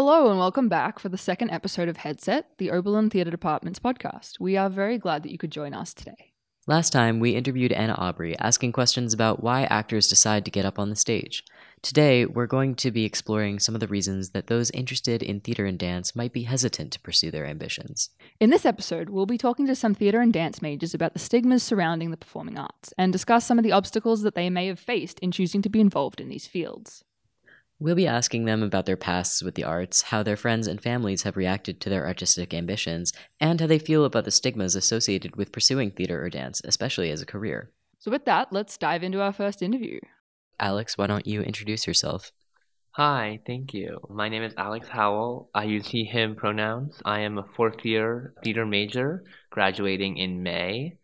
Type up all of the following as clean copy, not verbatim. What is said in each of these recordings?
Hello and welcome back for the second episode of Headset, the Oberlin Theatre Department's podcast. We are very glad that you could join us today. Last time, we interviewed Anna Aubrey, asking questions about why actors decide to get up on the stage. Today, we're going to be exploring some of the reasons that those interested in theatre and dance might be hesitant to pursue their ambitions. In this episode, we'll be talking to some theatre and dance majors about the stigmas surrounding the performing arts and discuss some of the obstacles that they may have faced in choosing to be involved in these fields. We'll be asking them about their pasts with the arts, how their friends and families have reacted to their artistic ambitions, and how they feel about the stigmas associated with pursuing theater or dance, especially as a career. So with that, let's dive into our first interview. Alex, why don't you introduce yourself? Hi, thank you. My name is Alex Howell. I use he, him pronouns. I am a fourth-year theater major, graduating in May.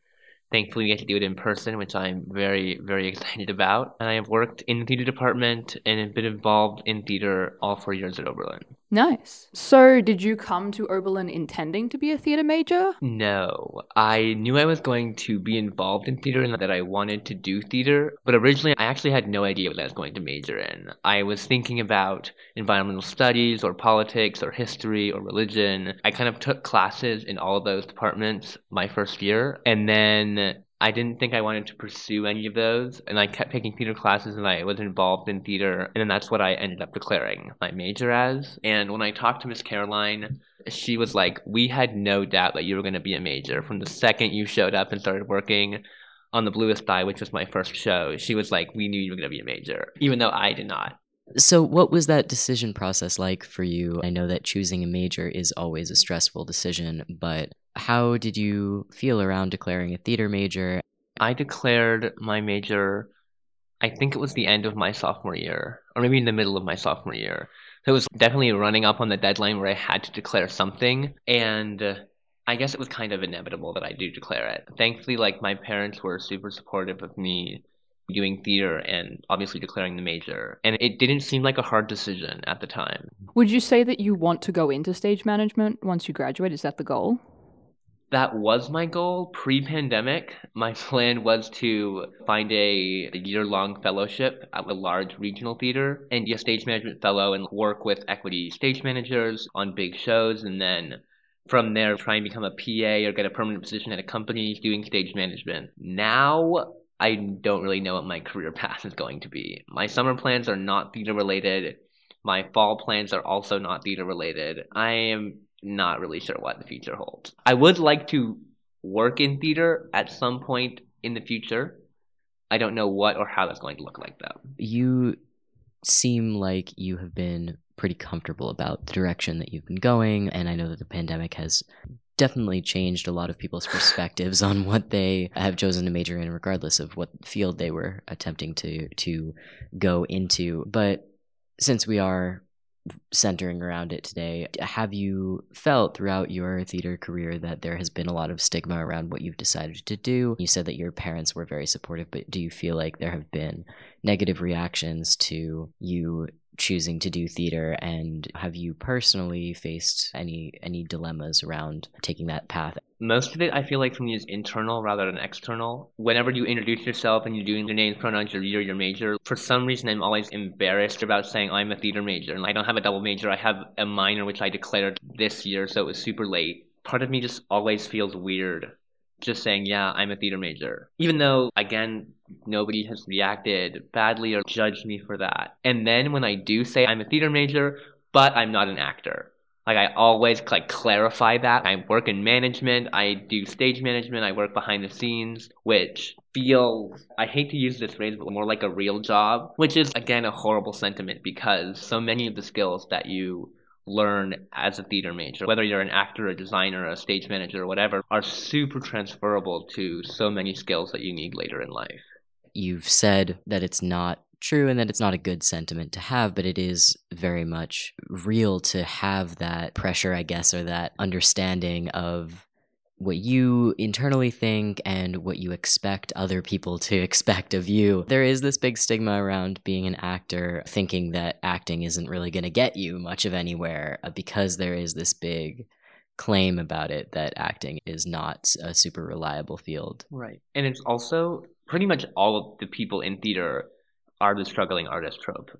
Thankfully, we get to do it in person, which I'm very, very excited about. And I have worked in the theater department and have been involved in theater all 4 years at Oberlin. Nice. So did you come to Oberlin intending to be a theater major? No. I knew I was going to be involved in theater and that I wanted to do theater. But originally, I actually had no idea what I was going to major in. I was thinking about environmental studies or politics or history or religion. I kind of took classes in all of those departments my first year. And then I didn't think I wanted to pursue any of those, and I kept taking theater classes, and I was involved in theater, and then that's what I ended up declaring my major as. And when I talked to Miss Caroline, she was like, we had no doubt that you were going to be a major. From the second you showed up and started working on The Bluest Eye, which was my first show, she was like, we knew you were going to be a major, even though I did not. So what was that decision process like for you? I know that choosing a major is always a stressful decision, but how did you feel around declaring a theater major? I declared my major, I think it was the end of my sophomore year, or maybe in the middle of my sophomore year. So it was definitely running up on the deadline where I had to declare something, and I guess it was kind of inevitable that I do declare it. Thankfully, my parents were super supportive of me doing theater and obviously declaring the major. And it didn't seem like a hard decision at the time. Would you say that you want to go into stage management once you graduate? Is that the goal? That was my goal pre-pandemic. My plan was to find a year-long fellowship at a large regional theater and be a stage management fellow and work with equity stage managers on big shows, and then from there try and become a PA or get a permanent position at a company doing stage management. Now I don't really know what my career path is going to be. My summer plans are not theater related. My fall plans are also not theater related. I am not really sure what the future holds. I would like to work in theater at some point in the future. I don't know what or how that's going to look like, though. You seem like you have been pretty comfortable about the direction that you've been going, and I know that the pandemic has definitely changed a lot of people's perspectives on what they have chosen to major in, regardless of what field they were attempting to go into. But since we are centering around it today, have you felt throughout your theater career that there has been a lot of stigma around what you've decided to do? You said that your parents were very supportive, but do you feel like there have been negative reactions to you choosing to do theater, and have you personally faced any dilemmas around taking that path? Most of it, I feel like, for me is internal rather than external. Whenever you introduce yourself and you're doing your name, pronouns, your year, your major, for some reason I'm always embarrassed about saying I'm a theater major, and I don't have a double major. I have a minor, which I declared this year, so it was super late. Part of me just always feels weird just saying, yeah, I'm a theater major, even though, again, nobody has reacted badly or judged me for that. And then when I do say I'm a theater major, but I'm not an actor, I always clarify that. I work in management, I do stage management, I work behind the scenes, which feels, I hate to use this phrase, but more like a real job, which is, again, a horrible sentiment because so many of the skills that you learn as a theater major, whether you're an actor, a designer, a stage manager, or whatever, are super transferable to so many skills that you need later in life. You've said that it's not true and that it's not a good sentiment to have, but it is very much real to have that pressure, I guess, or that understanding of what you internally think and what you expect other people to expect of you. There is this big stigma around being an actor, thinking that acting isn't really going to get you much of anywhere because there is this big claim about it that acting is not a super reliable field. Right. And it's also pretty much all of the people in theater are the struggling artist trope.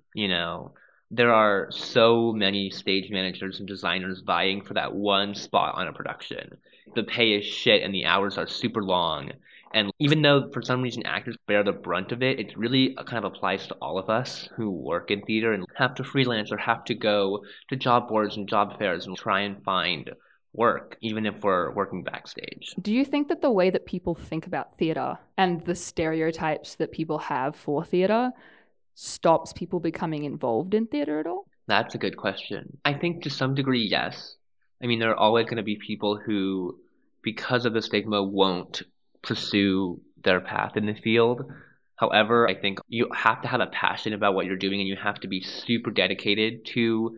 there are so many stage managers and designers vying for that one spot on a production. The pay is shit and the hours are super long. And even though for some reason actors bear the brunt of it, it really kind of applies to all of us who work in theater and have to freelance or have to go to job boards and job fairs and try and find work, even if we're working backstage. Do you think that the way that people think about theater and the stereotypes that people have for theater stops people becoming involved in theater at all? That's a good question. I think to some degree, yes. I mean, there are always going to be people who, because of the stigma, won't pursue their path in the field. However, I think you have to have a passion about what you're doing and you have to be super dedicated to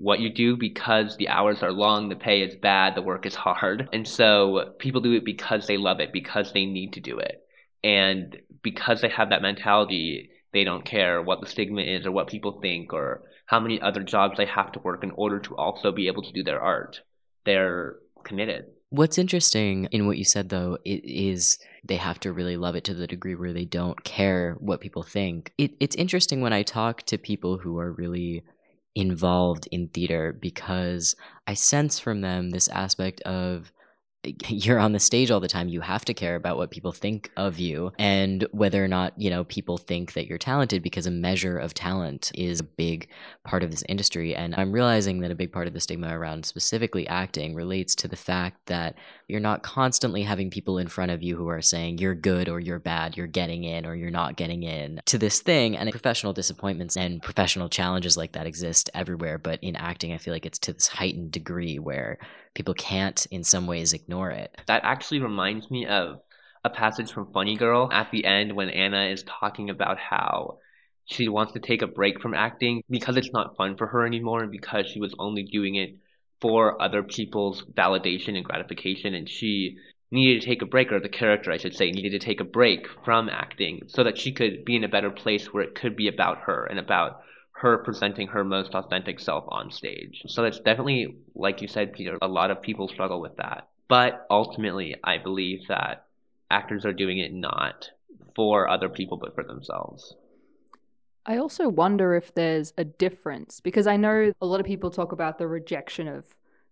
what you do, because the hours are long, the pay is bad, the work is hard. And so people do it because they love it, because they need to do it. And because they have that mentality, they don't care what the stigma is or what people think or how many other jobs they have to work in order to also be able to do their art. They're committed. What's interesting in what you said, though, is they have to really love it to the degree where they don't care what people think. It's interesting when I talk to people who are really involved in theater, because I sense from them this aspect of, you're on the stage all the time, you have to care about what people think of you and whether or not, people think that you're talented, because a measure of talent is a big part of this industry. And I'm realizing that a big part of the stigma around specifically acting relates to the fact that you're not constantly having people in front of you who are saying you're good or you're bad, you're getting in or you're not getting in to this thing. And professional disappointments and professional challenges like that exist everywhere. But in acting, I feel like it's to this heightened degree where people can't in some ways ignore it. That actually reminds me of a passage from Funny Girl at the end when Anna is talking about how she wants to take a break from acting because it's not fun for her anymore and because she was only doing it for other people's validation and gratification, and she needed to take a break, or the character, I should say, needed to take a break from acting so that she could be in a better place where it could be about her and about her presenting her most authentic self on stage. So that's definitely, like you said, Peter, a lot of people struggle with that. But ultimately, I believe that actors are doing it not for other people, but for themselves. I also wonder if there's a difference, because I know a lot of people talk about the rejection of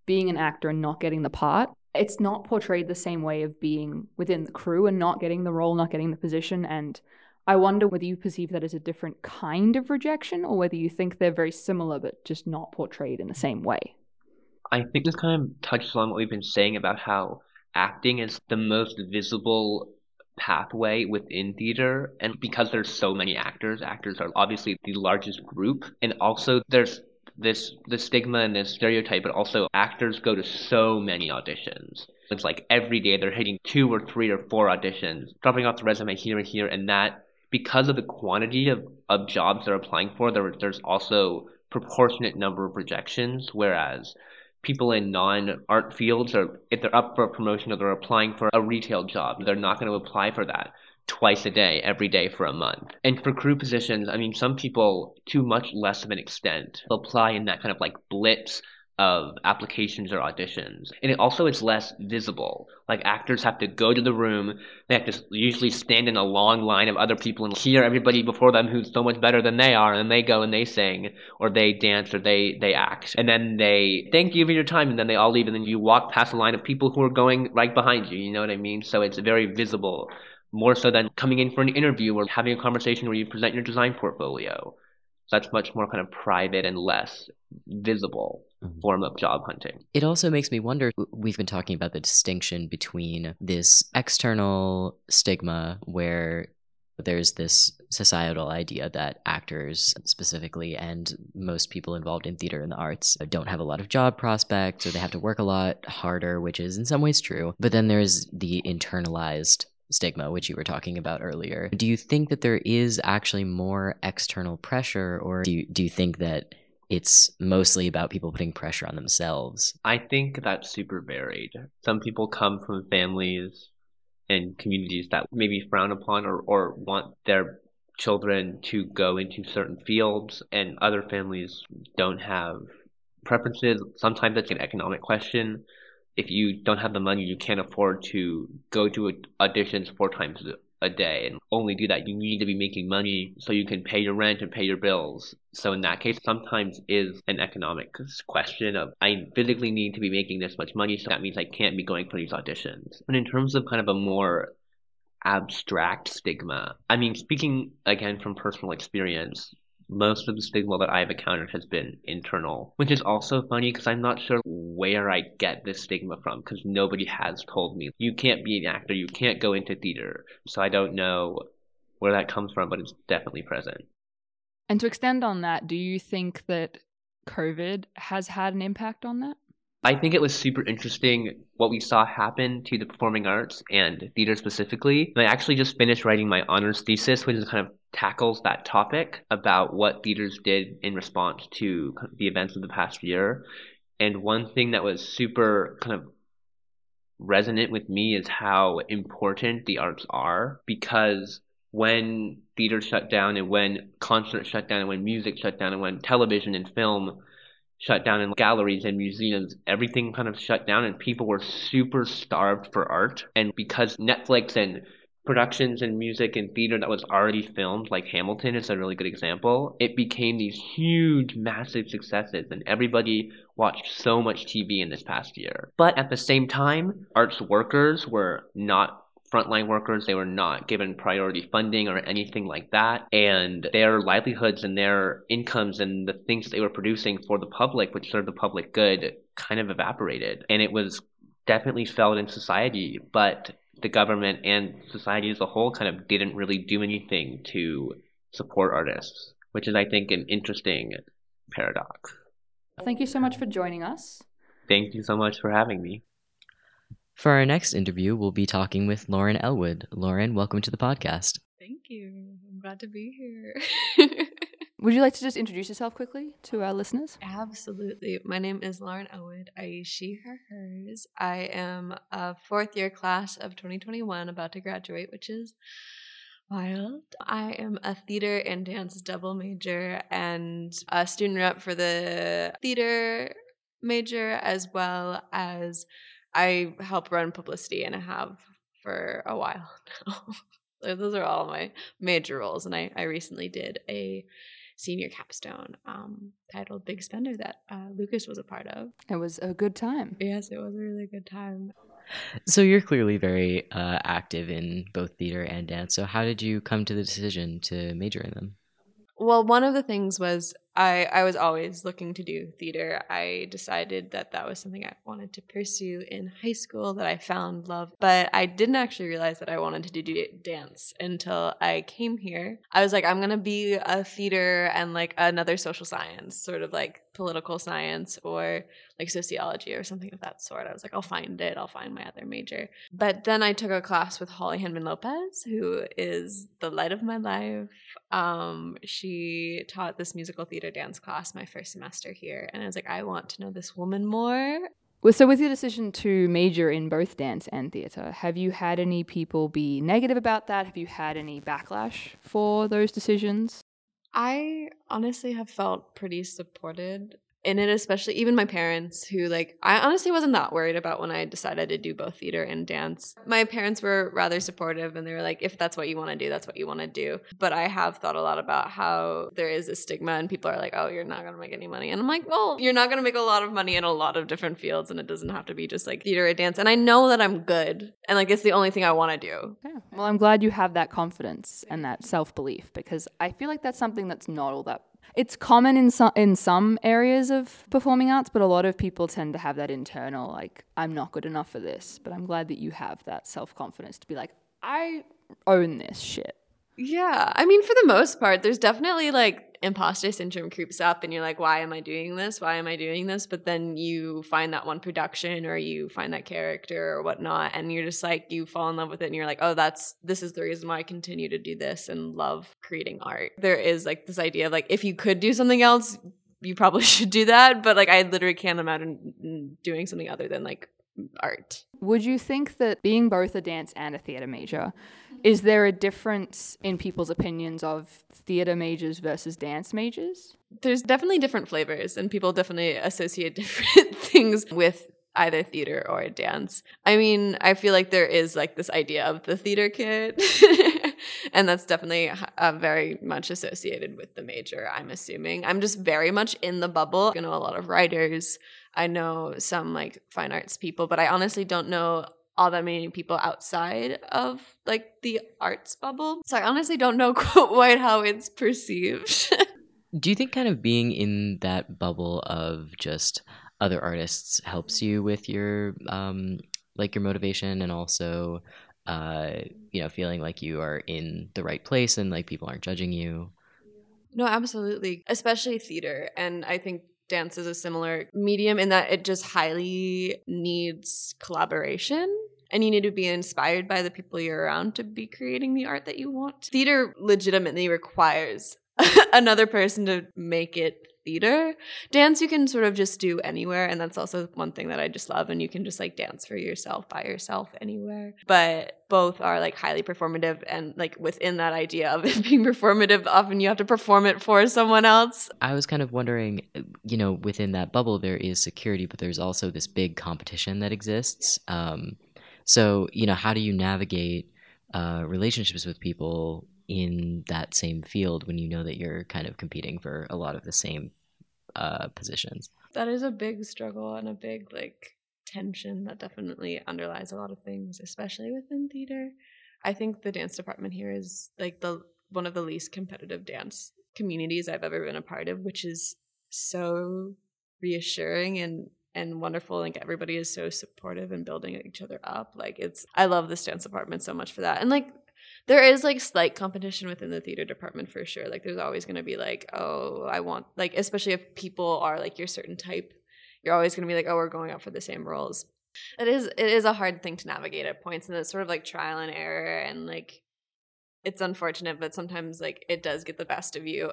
being an actor and not getting the part. It's not portrayed the same way of being within the crew and not getting the role, not getting the position, and I wonder whether you perceive that as a different kind of rejection or whether you think they're very similar but just not portrayed in the same way. I think this kind of touches on what we've been saying about how acting is the most visible pathway within theater. And because there's so many actors, actors are obviously the largest group. And also there's the stigma and this stereotype, but also actors go to so many auditions. It's like every day they're hitting 2 or 3 or 4 auditions, dropping off the resume here and here, and that. Because of the quantity of jobs they're applying for, there's also proportionate number of rejections, whereas people in non-art fields, are, if they're up for a promotion or they're applying for a retail job, they're not going to apply for that twice a day, every day for a month. And for crew positions, I mean, some people, to much less of an extent, apply in that kind of like blitz of applications or auditions. And it also is less visible. Like actors have to go to the room, they have to usually stand in a long line of other people and hear everybody before them who's so much better than they are, and they go and they sing or they dance or they act. And then they thank you for your time and then they all leave, and then you walk past a line of people who are going right behind you, you know what I mean? So it's very visible, more so than coming in for an interview or having a conversation where you present your design portfolio. That's much more kind of private and less visible form of job hunting. It also makes me wonder, we've been talking about the distinction between this external stigma where there's this societal idea that actors specifically and most people involved in theater and the arts don't have a lot of job prospects or they have to work a lot harder, which is in some ways true. But then there's the internalized stigma, which you were talking about earlier. Do you think that there is actually more external pressure, or do you think that it's mostly about people putting pressure on themselves? I think that's super varied. Some people come from families and communities that maybe frown upon or want their children to go into certain fields, and other families don't have preferences. Sometimes it's an economic question. If you don't have the money, you can't afford to go to auditions 4 times a day, and only do that, you need to be making money so you can pay your rent and pay your bills. So in that case, sometimes is an economic question of, I physically need to be making this much money, so that means I can't be going for these auditions. And in terms of kind of a more abstract stigma, I mean, speaking again from personal experience, most of the stigma that I've encountered has been internal, which is also funny because I'm not sure where I get this stigma from, because nobody has told me, you can't be an actor, you can't go into theater. So I don't know where that comes from, but it's definitely present. And to extend on that, do you think that COVID has had an impact on that? I think it was super interesting what we saw happen to the performing arts and theater specifically. And I actually just finished writing my honors thesis, which is kind of tackles that topic about what theaters did in response to the events of the past year. And one thing that was super kind of resonant with me is how important the arts are, because when theater shut down and when concerts shut down and when music shut down and when television and film shut down and galleries and museums, everything kind of shut down, and people were super starved for art. And because Netflix and productions and music and theater that was already filmed, like Hamilton is a really good example, it became these huge, massive successes, and everybody watched so much TV in this past year. But at the same time, arts workers were not frontline workers, they were not given priority funding or anything like that, and their livelihoods and their incomes and the things they were producing for the public, which served the public good, kind of evaporated. And it was definitely felt in society, but the government and society as a whole kind of didn't really do anything to support artists, which is, I think, an interesting paradox. Thank you so much for joining us. Thank you so much for having me. For our next interview, we'll be talking with Lauren Elwood. Lauren, welcome to the podcast. Thank you. I'm glad to be here. Would you like to just introduce yourself quickly to our listeners? Absolutely. My name is Lauren Elwood. I use she, her, hers. I am a fourth year class of 2021, about to graduate, which is wild. I am a theater and dance double major and a student rep for the theater major, as well as I help run publicity, and I have for a while now. So those are all my major roles, and I recently did a senior capstone titled Big Spender that Lucas was a part of. It was a good time. Yes, it was a really good time. So you're clearly very active in both theater and dance. So how did you come to the decision to major in them? Well, one of the things was I was always looking to do theater. I decided that was something I wanted to pursue in high school, that I found love. But I didn't actually realize that I wanted to do dance until I came here. I was like, I'm going to be a theater and like another social science, sort of like political science or like sociology or something of that sort. I was like, I'll find my other major. But then I took a class with Holly Hinman-Lopez, who is the light of my life. She taught this musical theater dance class my first semester here, and I was like, I want to know this woman more. Well, so with your decision to major in both dance and theater, have you had any people be negative about that? Have you had any backlash for those decisions? I honestly have felt pretty supported in it, especially even my parents, who like, I honestly wasn't that worried about when I decided to do both theater and dance. My parents were rather supportive, and they were like, if that's what you want to do, that's what you want to do. But I have thought a lot about how there is a stigma, and people are like, oh, you're not going to make any money. And I'm like, well, you're not going to make a lot of money in a lot of different fields, and it doesn't have to be just like theater or dance. And I know that I'm good, and like, it's the only thing I want to do. Yeah. Well, I'm glad you have that confidence and that self-belief, because I feel like that's something that's not all that. It's common in some areas of performing arts, but a lot of people tend to have that internal, like, I'm not good enough for this. But I'm glad that you have that self-confidence to be like, I own this shit. Yeah. I mean, for the most part, there's definitely like imposter syndrome creeps up and you're like, why am I doing this? Why am I doing this? But then you find that one production or you find that character or whatnot, and you're just like, you fall in love with it, and you're like, oh, this is the reason why I continue to do this and love creating art. There is like this idea of like, if you could do something else, you probably should do that. But like, I literally can't imagine doing something other than like art. Would you think that being both a dance and a theater major, is there a difference in people's opinions of theater majors versus dance majors? There's definitely different flavors, and people definitely associate different things with either theater or dance. I mean, I feel like there is like this idea of the theater kid. And that's definitely very much associated with the major, I'm assuming. I'm just very much in the bubble. I know a lot of writers. I know some like fine arts people, but I honestly don't know all that many people outside of like the arts bubble. So I honestly don't know quite how it's perceived. Do you think kind of being in that bubble of just other artists helps you with your like your motivation and also you know, feeling like you are in the right place and like people aren't judging you? No, absolutely. Especially theater. And I think dance is a similar medium in that it just highly needs collaboration. And you need to be inspired by the people you're around to be creating the art that you want. Theater legitimately requires another person to make it theater. Dance you can sort of just do anywhere, and that's also one thing that I just love, and you can just like dance for yourself, by yourself, anywhere. But both are like highly performative, and like within that idea of it being performative, often you have to perform it for someone else. I was kind of wondering, you know, within that bubble there is security, but there's also this big competition that exists. So, you know, how do you navigate relationships with people in that same field when you know that you're kind of competing for a lot of the same positions? That is a big struggle and a big like tension that definitely underlies a lot of things, especially within theater. I think the dance department here is like the one of the least competitive dance communities I've ever been a part of, which is so reassuring and wonderful. Like everybody is so supportive and building each other up. Like I love this dance department so much for that. And like there is like slight competition within the theater department for sure. Like there's always going to be like, oh, I want, like, especially if people are like your certain type, you're always going to be like, oh, we're going out for the same roles. It is a hard thing to navigate at points, and it's sort of like trial and error, and like it's unfortunate, but sometimes like it does get the best of you.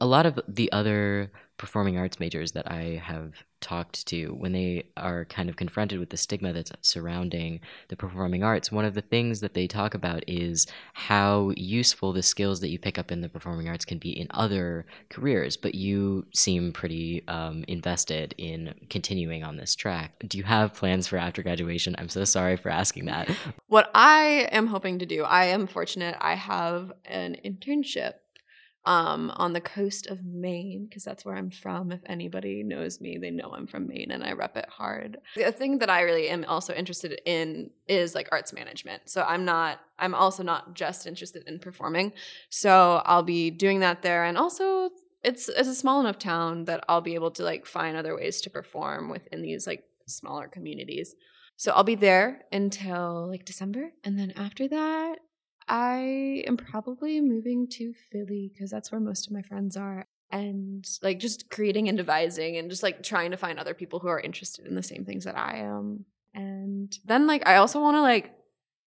A lot of the other performing arts majors that I have talked to, when they are kind of confronted with the stigma that's surrounding the performing arts, one of the things that they talk about is how useful the skills that you pick up in the performing arts can be in other careers. But you seem pretty invested in continuing on this track. Do you have plans for after graduation? I'm so sorry for asking that. What I am hoping to do, I am fortunate, I have an internship on the coast of Maine, because that's where I'm from. If anybody knows me, they know I'm from Maine and I rep it hard. The thing that I really am also interested in is like arts management. So I'm also not just interested in performing. So I'll be doing that there. And also it's a small enough town that I'll be able to like find other ways to perform within these like smaller communities. So I'll be there until like December. And then after that, I am probably moving to Philly because that's where most of my friends are, and like just creating and devising and just like trying to find other people who are interested in the same things that I am. And then like I also want to like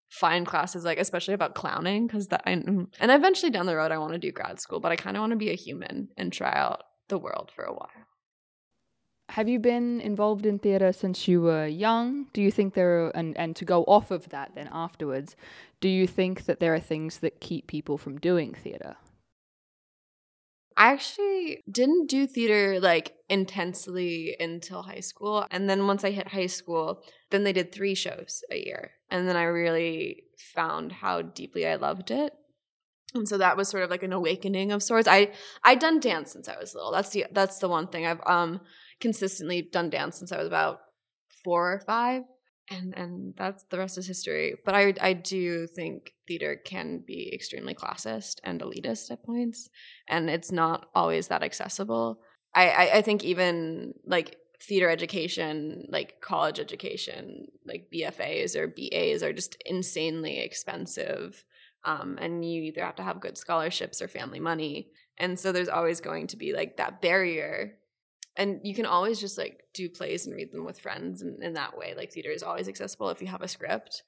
find classes like especially about clowning and eventually down the road I want to do grad school, but I kind of want to be a human and try out the world for a while. Have you been involved in theater since you were young? Do you think there are, and to go off of that then afterwards, do you think that there are things that keep people from doing theater? I actually didn't do theater like intensely until high school. And then once I hit high school, then they did 3 shows a year. And then I really found how deeply I loved it. And so that was sort of like an awakening of sorts. I'd done dance since I was little. That's the one thing. I've consistently done dance since I was about 4 or 5, and that's the rest is history. But I do think theater can be extremely classist and elitist at points, and it's not always that accessible. I think even like theater education, like college education, like BFAs or BAs are just insanely expensive. And you either have to have good scholarships or family money. And so there's always going to be like that barrier. And you can always just like do plays and read them with friends. And in that way, like theater is always accessible if you have a script.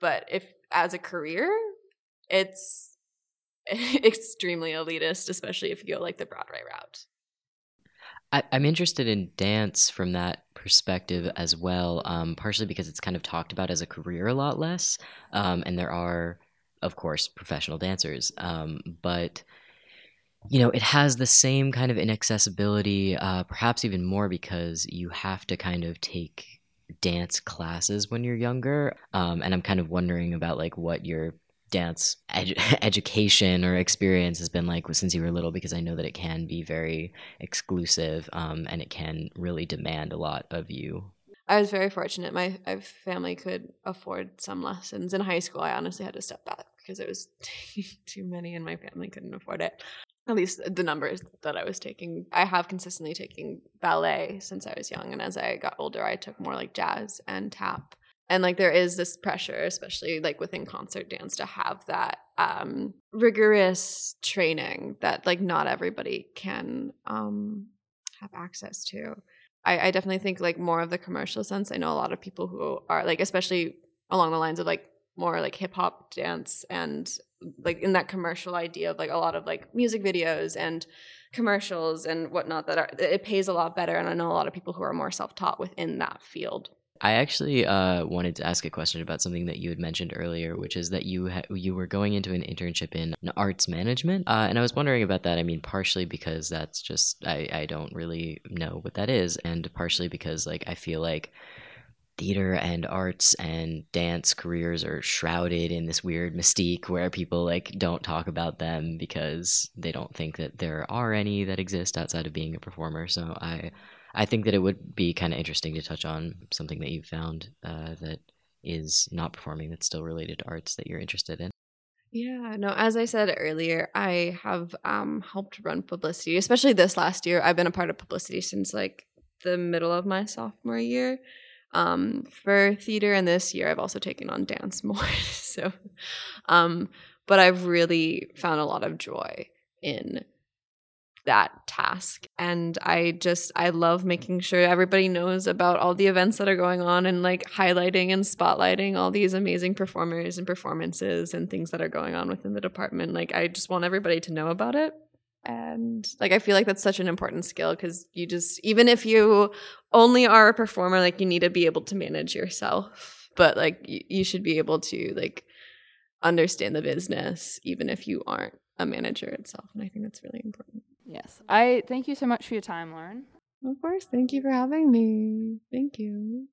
But if as a career, it's extremely elitist, especially if you go like the Broadway route. I'm interested in dance from that perspective as well, partially because it's kind of talked about as a career a lot less. And there are, of course, professional dancers, but you know, it has the same kind of inaccessibility, perhaps even more, because you have to kind of take dance classes when you're younger, and I'm kind of wondering about like what your dance education or experience has been like since you were little, because I know that it can be very exclusive, and it can really demand a lot of you. I was very fortunate. My family could afford some lessons. In high school, I honestly had to step back because it was too many and my family couldn't afford it. At least the numbers that I was taking. I have consistently taken ballet since I was young. And as I got older, I took more like jazz and tap. And like there is this pressure, especially like within concert dance, to have that rigorous training that like not everybody can have access to. I definitely think like more of the commercial sense. I know a lot of people who are like, especially along the lines of like more like hip hop dance and like in that commercial idea of like a lot of like music videos and commercials and whatnot that are, it pays a lot better. And I know a lot of people who are more self-taught within that field. I actually wanted to ask a question about something that you had mentioned earlier, which is that you were going into an internship in arts management, and I was wondering about that. I mean, partially because that's just I don't really know what that is, and partially because like I feel like theater and arts and dance careers are shrouded in this weird mystique where people like don't talk about them because they don't think that there are any that exist outside of being a performer. So I think that it would be kind of interesting to touch on something that you found that is not performing that's still related to arts that you're interested in. Yeah, no, as I said earlier, I have helped run publicity, especially this last year. I've been a part of publicity since like the middle of my sophomore year for theater. And this year I've also taken on dance more. So, but I've really found a lot of joy in that task, and I love making sure everybody knows about all the events that are going on and like highlighting and spotlighting all these amazing performers and performances and things that are going on within the department. Like I just want everybody to know about it, and like I feel like that's such an important skill, because you just, even if you only are a performer, like you need to be able to manage yourself, but like you should be able to like understand the business even if you aren't a manager itself, and I think that's really important. Yes. I thank you so much for your time, Lauren. Of course. Thank you for having me. Thank you.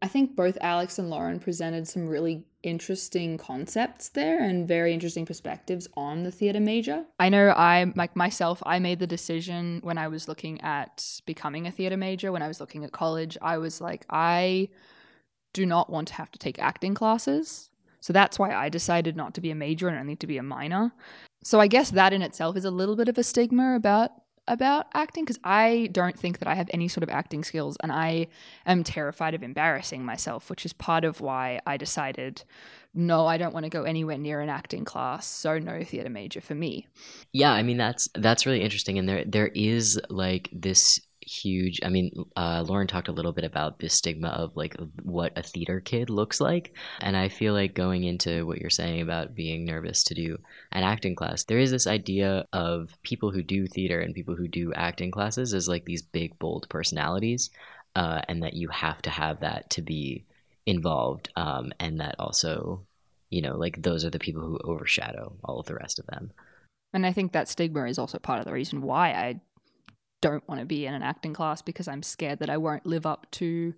I think both Alex and Lauren presented some really interesting concepts there and very interesting perspectives on the theatre major. I know I made the decision when I was looking at becoming a theatre major, when I was looking at college, I was like, I do not want to have to take acting classes. So that's why I decided not to be a major and only to be a minor. So I guess that in itself is a little bit of a stigma about acting, because I don't think that I have any sort of acting skills, and I am terrified of embarrassing myself, which is part of why I decided, no, I don't want to go anywhere near an acting class, so no theater major for me. Yeah, I mean, that's really interesting, and there is like this huge, I mean, Lauren talked a little bit about this stigma of like what a theater kid looks like, and I feel like going into what you're saying about being nervous to do an acting class, there is this idea of people who do theater and people who do acting classes as like these big bold personalities, and that you have to have that to be involved, and that also, you know, like those are the people who overshadow all of the rest of them. And I think that stigma is also part of the reason why I don't want to be in an acting class, because I'm scared that I won't live up to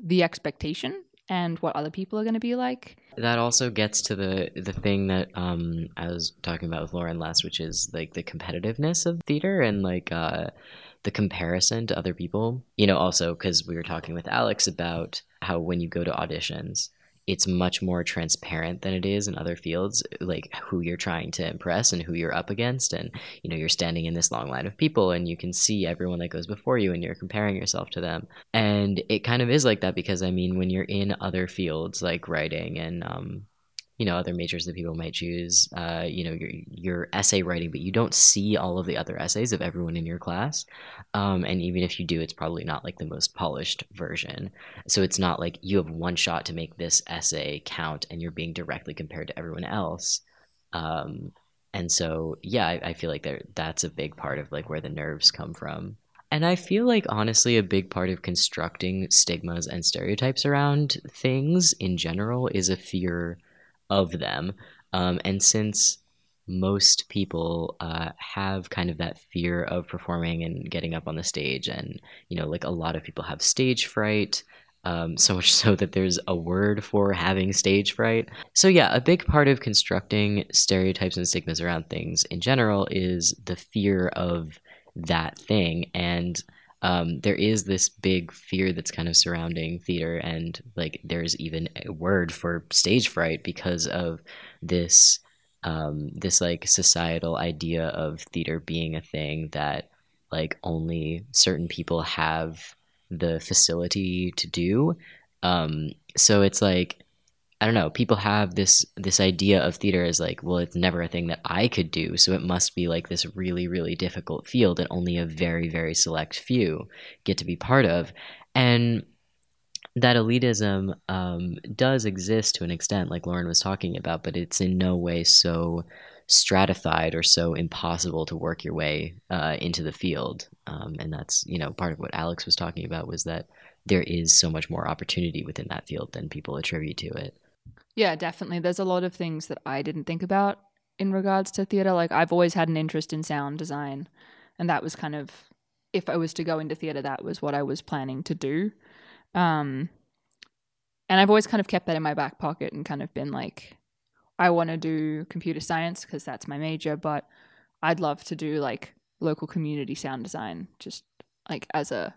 the expectation and what other people are going to be like. That also gets to the thing that I was talking about with Lauren last, which is like the competitiveness of theater and like the comparison to other people. You know, also because we were talking with Alex about how when you go to auditions, it's much more transparent than it is in other fields, like who you're trying to impress and who you're up against. And, you know, you're standing in this long line of people and you can see everyone that goes before you and you're comparing yourself to them. And it kind of is like that, because, I mean, when you're in other fields like writing and, you know, other majors that people might choose, you know, your essay writing, but you don't see all of the other essays of everyone in your class. And even if you do, it's probably not like the most polished version. So it's not like you have one shot to make this essay count and you're being directly compared to everyone else. And so, yeah, I feel like that's a big part of like where the nerves come from. And I feel like, honestly, a big part of constructing stigmas and stereotypes around things in general is a fear of them, and since most people have kind of that fear of performing and getting up on the stage. And, you know, like a lot of people have stage fright, so much so that there's a word for having stage fright. So yeah, a big part of constructing stereotypes and stigmas around things in general is the fear of that thing. And there is this big fear that's kind of surrounding theater, and like there's even a word for stage fright because of this this like societal idea of theater being a thing that like only certain people have the facility to do. So it's like, I don't know, people have this idea of theater as like, well, it's never a thing that I could do, so it must be like this really, really difficult field that only a very, very select few get to be part of. And that elitism does exist to an extent, like Lauren was talking about, but it's in no way so stratified or so impossible to work your way into the field. And that's, you know, part of what Alex was talking about, was that there is so much more opportunity within that field than people attribute to it. Yeah, definitely. There's a lot of things that I didn't think about in regards to theater. Like, I've always had an interest in sound design, and that was kind of, if I was to go into theater, that was what I was planning to do. And I've always kind of kept that in my back pocket and kind of been like, I want to do computer science because that's my major, but I'd love to do like local community sound design, just like as a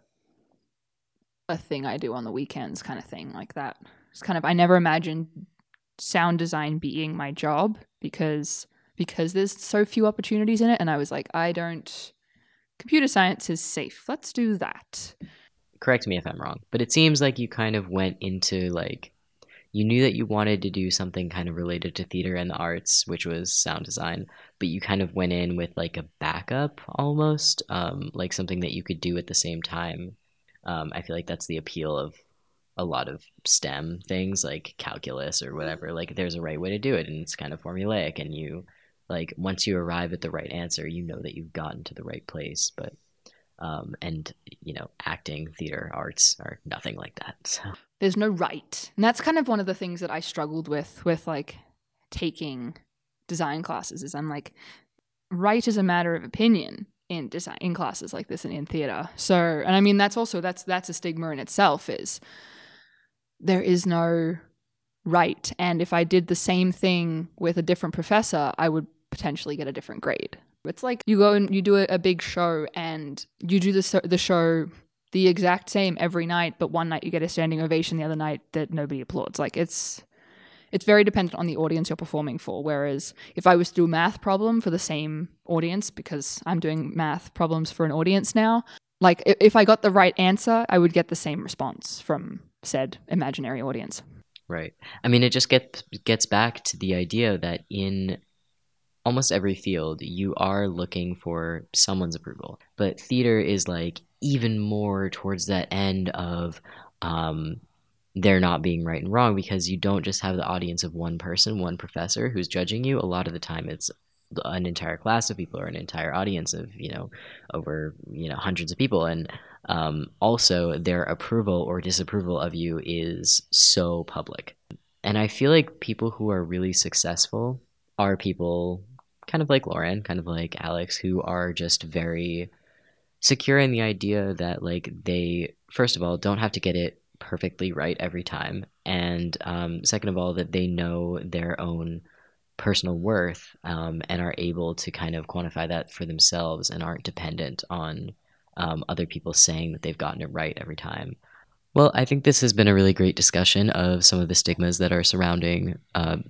thing I do on the weekends kind of thing. Like, that it's kind of, I never imagined sound design being my job because there's so few opportunities in it. And I was like, computer science is safe. Let's do that. Correct me if I'm wrong, but it seems like you kind of went into like, you knew that you wanted to do something kind of related to theater and the arts, which was sound design, but you kind of went in with like a backup almost, like something that you could do at the same time. I feel like that's the appeal of a lot of STEM things like calculus or whatever. Like, there's a right way to do it, and it's kind of formulaic, and you like, once you arrive at the right answer, you know that you've gotten to the right place. But and you know, acting, theater, arts are nothing like that. So there's no right. And that's kind of one of the things that I struggled with like taking design classes, is I'm like, right is a matter of opinion in design, in classes like this and in theater. So, and I mean, that's also, that's a stigma in itself, is there is no right. And if I did the same thing with a different professor, I would potentially get a different grade. It's like you go and you do a big show, and you do the show the exact same every night, but one night you get a standing ovation, the other night that nobody applauds. Like, it's very dependent on the audience you're performing for. Whereas if I was to do a math problem for the same audience, because I'm doing math problems for an audience now, like if I got the right answer, I would get the same response from said imaginary audience. Right. I mean, it just gets back to the idea that in almost every field, you are looking for someone's approval. But theater is like even more towards that end of there not being right and wrong, because you don't just have the audience of one person, one professor who's judging you. A lot of the time it's an entire class of people, or an entire audience of, you know, over, you know, hundreds of people. And also their approval or disapproval of you is so public. And I feel like people who are really successful are people kind of like Lauren, kind of like Alex, who are just very secure in the idea that like they, first of all, don't have to get it perfectly right every time, and second of all, that they know their own personal worth and are able to kind of quantify that for themselves, and aren't dependent on other people saying that they've gotten it right every time. Well, I think this has been a really great discussion of some of the stigmas that are surrounding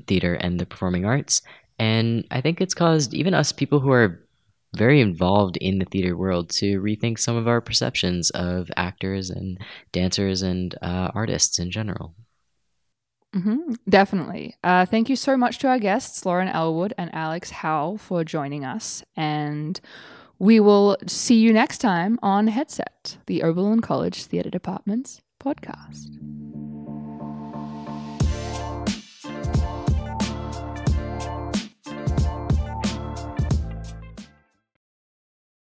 theater and the performing arts. And I think it's caused even us people who are very involved in the theater world to rethink some of our perceptions of actors and dancers and artists in general. Mm-hmm, definitely. Thank you so much to our guests, Lauren Elwood and Alex Howell, for joining us. And we will see you next time on Headset, the Oberlin College Theater Department's podcast.